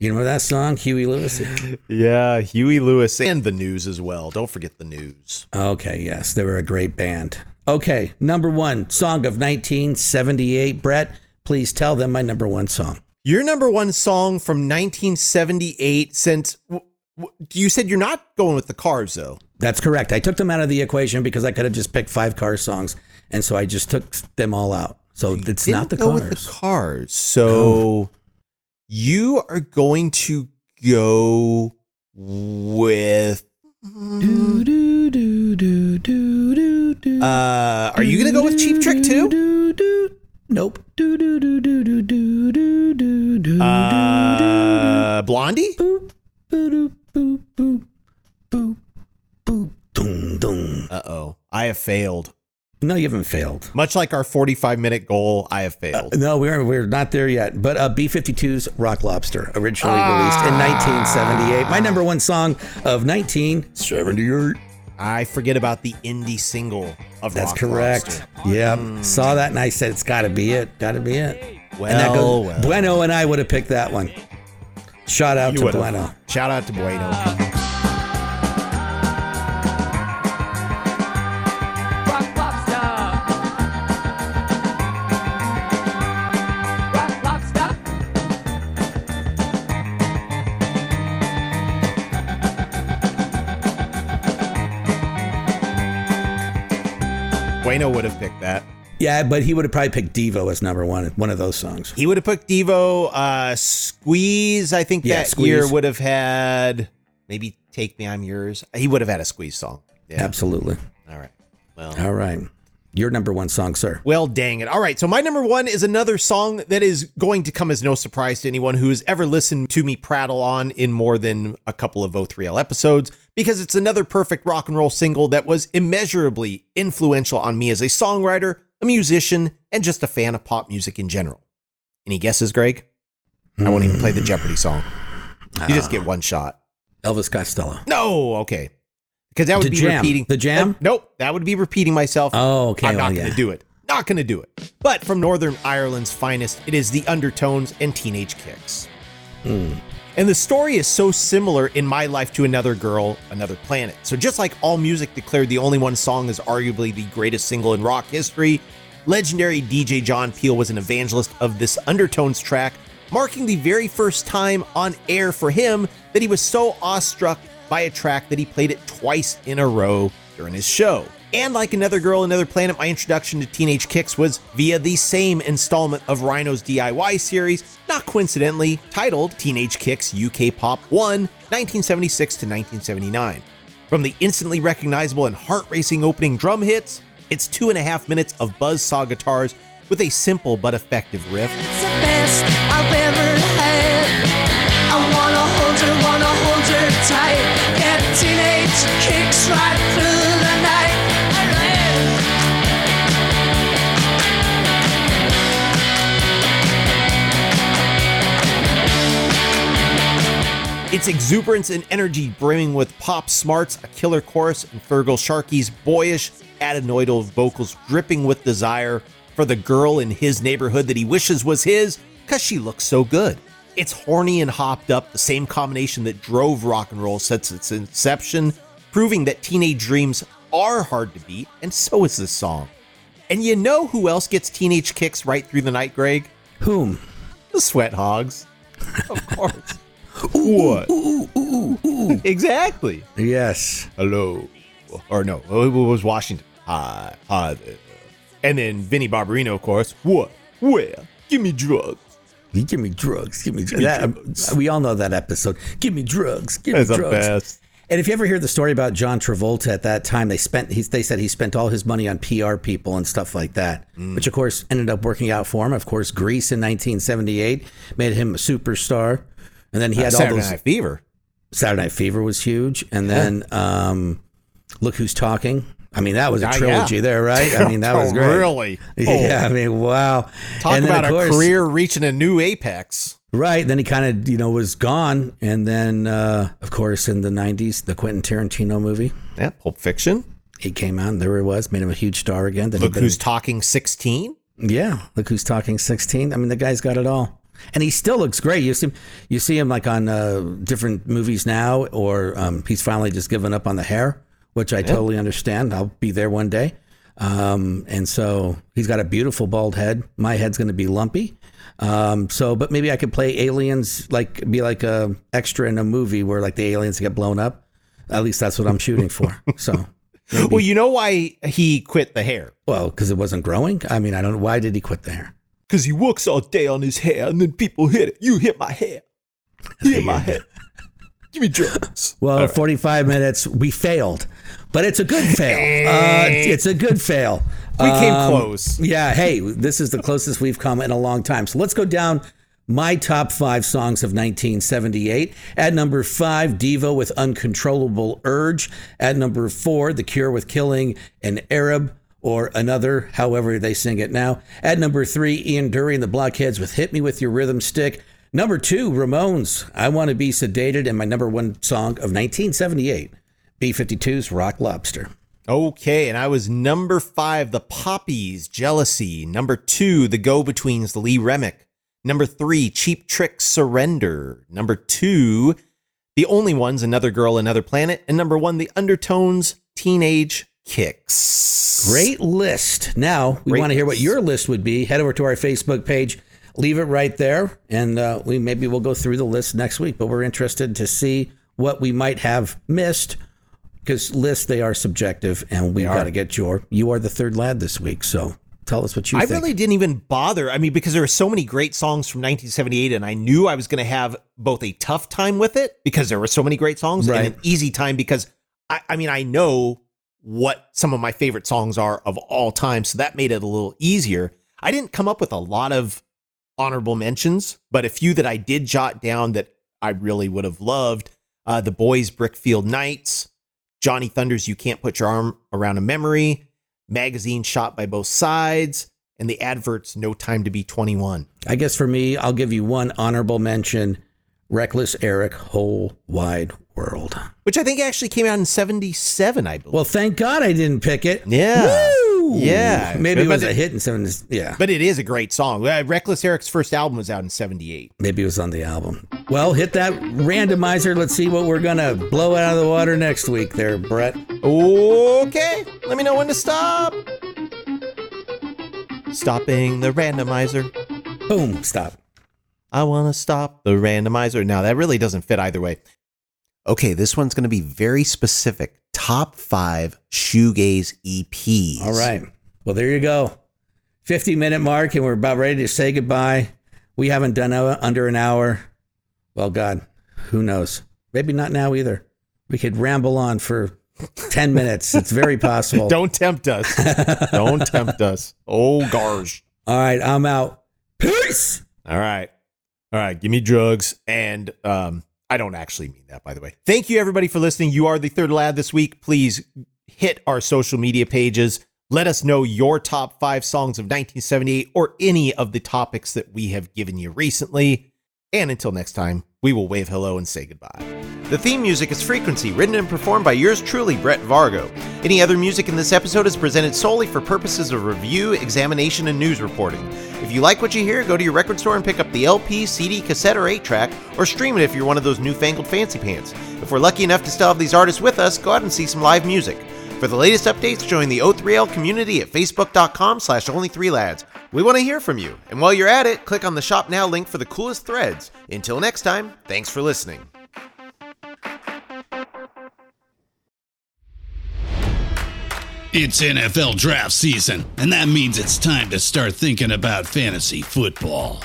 You know that song, Huey Lewis? Yeah, Huey Lewis and the News as well. Don't forget the News. Okay, yes. They were a great band. Okay, number one song of nineteen seventy-eight. Brett, please tell them my number one song. Your number one song from nineteen seventy-eight, since... You said you're not going with the Cars, though. That's correct. I took them out of the equation because I could have just picked five Cars songs, and so I just took them all out. So you it's not the go Cars. With the Cars. So no. You are going to go with. Do, do, do, do, do, do, uh, are you going to go with Cheap Trick too? Do, do, do. Nope. Do, do, do, do, do, do, do, do, do, uh, Blondie. Boop, boop, boop, boop, boop, boop, dum, dum. Uh-oh. I have failed. No, you haven't failed. Much like our forty-five minute goal, I have failed. Uh, no, we're we're not there yet. But uh, B fifty-two's Rock Lobster, originally ah. released in nineteen seventy-eight. My number one song of nineteen seventy-eight. I forget about the indie single of That's Rock correct. Lobster. Yeah. Mm. Saw that and I said, it's got to be it. Got to be it. Well, and that goes, well. Bueno and I would have picked that one. Shout out you to Bueno. Have. Shout out to Bueno. Bueno would have picked that. Yeah, but he would have probably picked Devo as number one, one of those songs. He would have picked Devo. Uh, Squeeze, I think yeah, that Squeeze. Year would have had maybe Take Me, I'm Yours. He would have had a Squeeze song. Yeah. Absolutely. All right. Well. All right. Your number one song, sir. Well, dang it. All right. So my number one is another song that is going to come as no surprise to anyone who has ever listened to me prattle on in more than a couple of O three L episodes, because it's another perfect rock and roll single that was immeasurably influential on me as a songwriter, a musician, and just a fan of pop music in general. Any guesses, Greg? I won't even play the Jeopardy song. You uh, just get one shot. Elvis Costello. No, okay. Because that would the be jam. repeating. The Jam? That, nope, that would be repeating myself. Oh, okay. I'm not well, going to yeah. do it. Not going to do it. But from Northern Ireland's finest, it is The Undertones and Teenage Kicks. Mm. And the story is so similar in my life to Another Girl, Another Planet. So just like All Music declared The Only One Song is arguably the greatest single in rock history, legendary D J John Peel was an evangelist of this Undertones track, marking the very first time on air for him that he was so awestruck by a track that he played it twice in a row during his show. And like Another Girl, Another Planet, my introduction to Teenage Kicks was via the same installment of Rhino's D I Y series, not coincidentally titled Teenage Kicks U K Pop one, nineteen seventy-six to nineteen seventy-nine. From the instantly recognizable and heart-racing opening drum hits, it's two and a half minutes of buzzsaw guitars with a simple but effective riff. It's the best I've ever had. I wanna hold her, wanna hold her tight. Get Teenage Kicks right through the night. Its exuberance and energy brimming with pop smarts, a killer chorus, and Fergal Sharkey's boyish, adenoidal vocals dripping with desire for the girl in his neighborhood that he wishes was his because she looks so good. It's horny and hopped up, the same combination that drove rock and roll since its inception, proving that teenage dreams are hard to beat, and so is this song. And you know who else gets teenage kicks right through the night, Greg? Whom? The Sweat Hogs. Of course. Ooh, what? Ooh, ooh, ooh, ooh. Exactly. Yes. Hello. Or no, it was Washington. Hi. Hi there. And then Vinnie Barbarino, of course. What? Where? Give me drugs. Give me drugs. Give me drugs. That, drugs. We all know that episode. Give me drugs. Give me That's drugs. That's the best. And if you ever hear the story about John Travolta at that time, they spent. He, they said he spent all his money on P R people and stuff like that, mm. which, of course, ended up working out for him. Of course, Grease in nineteen seventy-eight made him a superstar. And then he uh, had Saturday all those... Saturday Night Fever. Saturday Night Fever was huge. And then yeah. um, Look Who's Talking. I mean, that was a trilogy uh, yeah. there, right? I mean, that was great. Really? Yeah, oh. I mean, wow. Talk and then, about course, a career reaching a new apex. Right. Then he kind of, you know, was gone. And then, uh, of course, in the nineties, the Quentin Tarantino movie. Yeah, Pulp Fiction. He came out, and there he was, made him a huge star again. Then Look been, Who's Talking sixteen. Yeah, Look Who's Talking sixteen. I mean, the guy's got it all. And he still looks great. You see him, you see him like on uh, different movies now, or um, he's finally just given up on the hair, which I yeah. totally understand. I'll be there one day. Um, and so he's got a beautiful bald head. My head's going to be lumpy. Um, so, but maybe I could play aliens, like be like a extra in a movie where like the aliens get blown up. At least that's what I'm shooting for. So, maybe. Well, you know why he quit the hair? Well, because it wasn't growing. I mean, I don't know. Why did he quit the hair? Because he works all day on his hair, and then people hit it. You hit my hair. You hit my hair. Give me drugs. Well, right. forty-five minutes, we failed. But it's a good fail. Uh, it's a good fail. We um, came close. Yeah, hey, this is the closest we've come in a long time. So let's go down my top five songs of nineteen seventy-eight. At number five, Devo with Uncontrollable Urge. At number four, The Cure with Killing an Arab or Another, however they sing it now. At number three, Ian Dury and the Blockheads with Hit Me With Your Rhythm Stick. Number two, Ramones, I Want to Be Sedated, and my number one song of nineteen seventy-eight, B fifty-two's Rock Lobster. Okay, and I was number five, The Poppies, Jealousy. Number two, The Go-Betweens, Lee Remick. Number three, Cheap Trick, Surrender. Number two, The Only Ones, Another Girl, Another Planet. And number one, The Undertones, Teenage Kicks. Great list. Now, we Great want to hear what your list would be. Head over to our Facebook page. Leave it right there, and uh, we maybe we'll go through the list next week, but we're interested to see what we might have missed, because lists, they are subjective, and we've got to get your, you are the third lad this week, so tell us what you I think. I really didn't even bother, I mean, because there were so many great songs from nineteen seventy-eight, and I knew I was going to have both a tough time with it, because there were so many great songs, right. and an easy time, because, I, I mean, I know what some of my favorite songs are of all time, so that made it a little easier. I didn't come up with a lot of honorable mentions, but a few that I did jot down that I really would have loved. Uh, the Boys, Brickfield Nights, Johnny Thunders, You Can't Put Your Arm Around a Memory, Magazine Shot by Both Sides, and the Adverts, No Time to Be twenty-one. I guess for me, I'll give you one honorable mention, Reckless Eric, Whole Wide World. Which I think actually came out in seventy-seven, I believe. Well, thank God I didn't pick it. Yeah. Woo! Yeah, maybe it was a hit in seventies. Yeah, but it is a great song. Reckless Eric's first album was out in seventy-eight. Maybe it was on the album. Well, hit that randomizer. Let's see what we're gonna blow out of the water next week, there, Brett. Okay, let me know when to stop. Stopping the randomizer. Boom! Stop. I want to stop the randomizer. Now that really doesn't fit either way. Okay, this one's going to be very specific. Top five shoegaze E Ps. All right. Well, there you go. fifty-minute mark, and we're about ready to say goodbye. We haven't done under an hour. Well, God, who knows? Maybe not now either. We could ramble on for ten minutes. It's very possible. Don't tempt us. Don't tempt us. Oh, gosh. All right, I'm out. Peace! All right. All right, give me drugs and... um. I don't actually mean that, by the way. Thank you, everybody, for listening. You are the third lad this week. Please hit our social media pages. Let us know your top five songs of nineteen seventy-eight or any of the topics that we have given you recently. And until next time, we will wave hello and say goodbye. The theme music is Frequency, written and performed by yours truly, Brett Vargo. Any other music in this episode is presented solely for purposes of review, examination, and news reporting. If you like what you hear, go to your record store and pick up the L P, C D, cassette, or eight-track, or stream it if you're one of those newfangled fancy pants. If we're lucky enough to still have these artists with us, go out and see some live music. For the latest updates, join the O three L community at facebook dot com slash only three lads. We want to hear from you. And while you're at it, click on the Shop Now link for the coolest threads. Until next time, thanks for listening. It's N F L draft season, and that means it's time to start thinking about fantasy football.